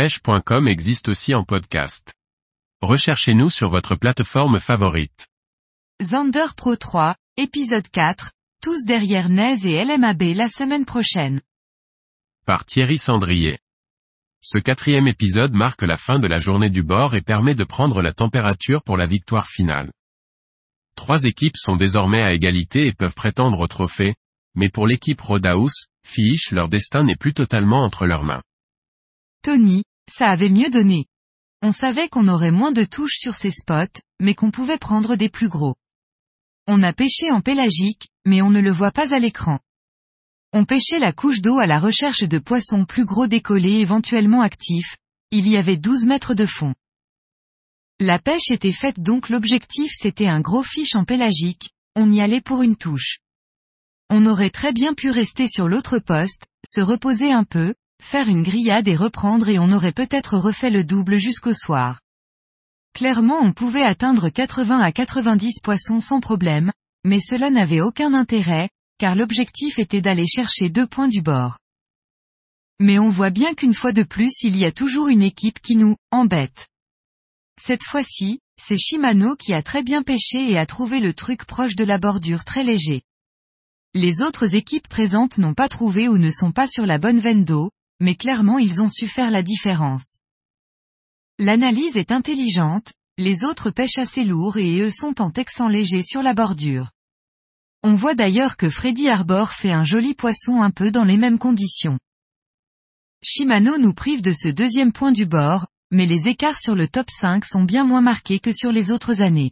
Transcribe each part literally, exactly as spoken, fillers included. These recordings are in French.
pêche point com existe aussi en podcast. Recherchez-nous sur votre plateforme favorite. Zander Pro trois, épisode quatre, tous derrière Nay's et L M A B la semaine prochaine. Par Thierry Cendrier. Ce quatrième épisode marque la fin de la journée du bord et permet de prendre la température pour la victoire finale. Trois équipes sont désormais à égalité et peuvent prétendre au trophée, mais pour l'équipe Rodhouse, Fiiish leur destin n'est plus totalement entre leurs mains. Tony, ça avait mieux donné. On savait qu'on aurait moins de touches sur ces spots, mais qu'on pouvait prendre des plus gros. On a pêché en pélagique, mais on ne le voit pas à l'écran. On pêchait la couche d'eau à la recherche de poissons plus gros décollés éventuellement actifs, il y avait douze mètres de fond. La pêche était faite donc l'objectif c'était un gros fish en pélagique, on y allait pour une touche. On aurait très bien pu rester sur l'autre poste, se reposer un peu, faire une grillade et reprendre et on aurait peut-être refait le double jusqu'au soir. Clairement on pouvait atteindre quatre-vingts à quatre-vingt-dix poissons sans problème, mais cela n'avait aucun intérêt, car l'objectif était d'aller chercher deux points du bord. Mais on voit bien qu'une fois de plus il y a toujours une équipe qui nous embête. Cette fois-ci, c'est Shimano qui a très bien pêché et a trouvé le truc proche de la bordure très léger. Les autres équipes présentes n'ont pas trouvé ou ne sont pas sur la bonne veine d'eau, mais clairement ils ont su faire la différence. L'analyse est intelligente, les autres pêchent assez lourd et eux sont en texan léger sur la bordure. On voit d'ailleurs que Freddy Arbor fait un joli poisson un peu dans les mêmes conditions. Shimano nous prive de ce deuxième point du bord, mais les écarts sur le top cinq sont bien moins marqués que sur les autres années.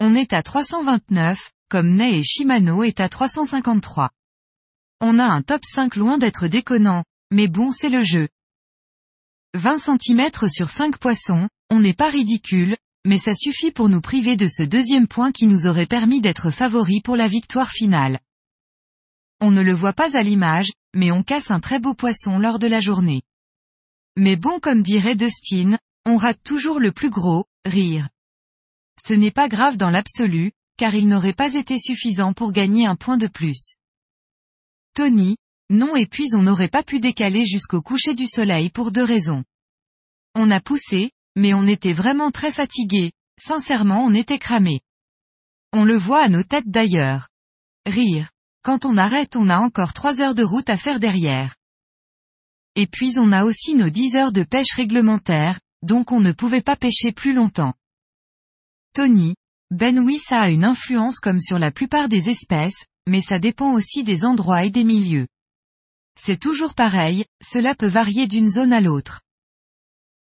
On est à trois cent vingt-neuf, comme Ney et Shimano est à trois cent cinquante-trois. On a un top cinq loin d'être déconnant, mais bon c'est le jeu. vingt centimètres sur cinq poissons, on n'est pas ridicule, mais ça suffit pour nous priver de ce deuxième point qui nous aurait permis d'être favoris pour la victoire finale. On ne le voit pas à l'image, mais on casse un très beau poisson lors de la journée. Mais bon comme dirait Dustin, on rate toujours le plus gros, rire. Ce n'est pas grave dans l'absolu, car il n'aurait pas été suffisant pour gagner un point de plus. Tony, non et puis on n'aurait pas pu décaler jusqu'au coucher du soleil pour deux raisons. On a poussé, mais on était vraiment très fatigués, sincèrement on était cramés. On le voit à nos têtes d'ailleurs. Rire. Quand on arrête on a encore trois heures de route à faire derrière. Et puis on a aussi nos dix heures de pêche réglementaire, donc on ne pouvait pas pêcher plus longtemps. Tony. Ben oui ça a une influence comme sur la plupart des espèces, mais ça dépend aussi des endroits et des milieux. C'est toujours pareil, cela peut varier d'une zone à l'autre.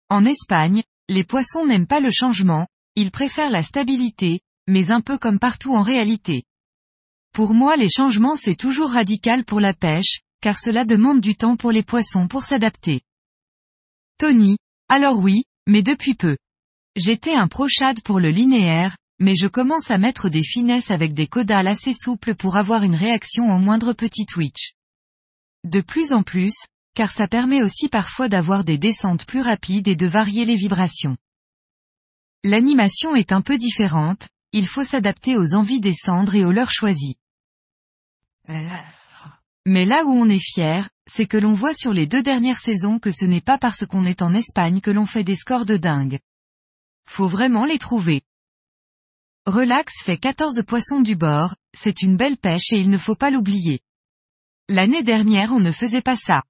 En Espagne, les poissons n'aiment pas le changement, ils préfèrent la stabilité, mais un peu comme partout en réalité. Pour moi les changements c'est toujours radical pour la pêche, car cela demande du temps pour les poissons pour s'adapter. Tony, alors oui, mais depuis peu. J'étais un pro-shad pour le linéaire, mais je commence à mettre des finesses avec des caudales assez souples pour avoir une réaction au moindre petit twitch. De plus en plus, car ça permet aussi parfois d'avoir des descentes plus rapides et de varier les vibrations. L'animation est un peu différente, il faut s'adapter aux envies des cendres et aux leurs choisis. Mais là où on est fier, c'est que l'on voit sur les deux dernières saisons que ce n'est pas parce qu'on est en Espagne que l'on fait des scores de dingue. Faut vraiment les trouver. Relax fait quatorze poissons du bord, c'est une belle pêche et il ne faut pas l'oublier. L'année dernière on ne faisait pas ça.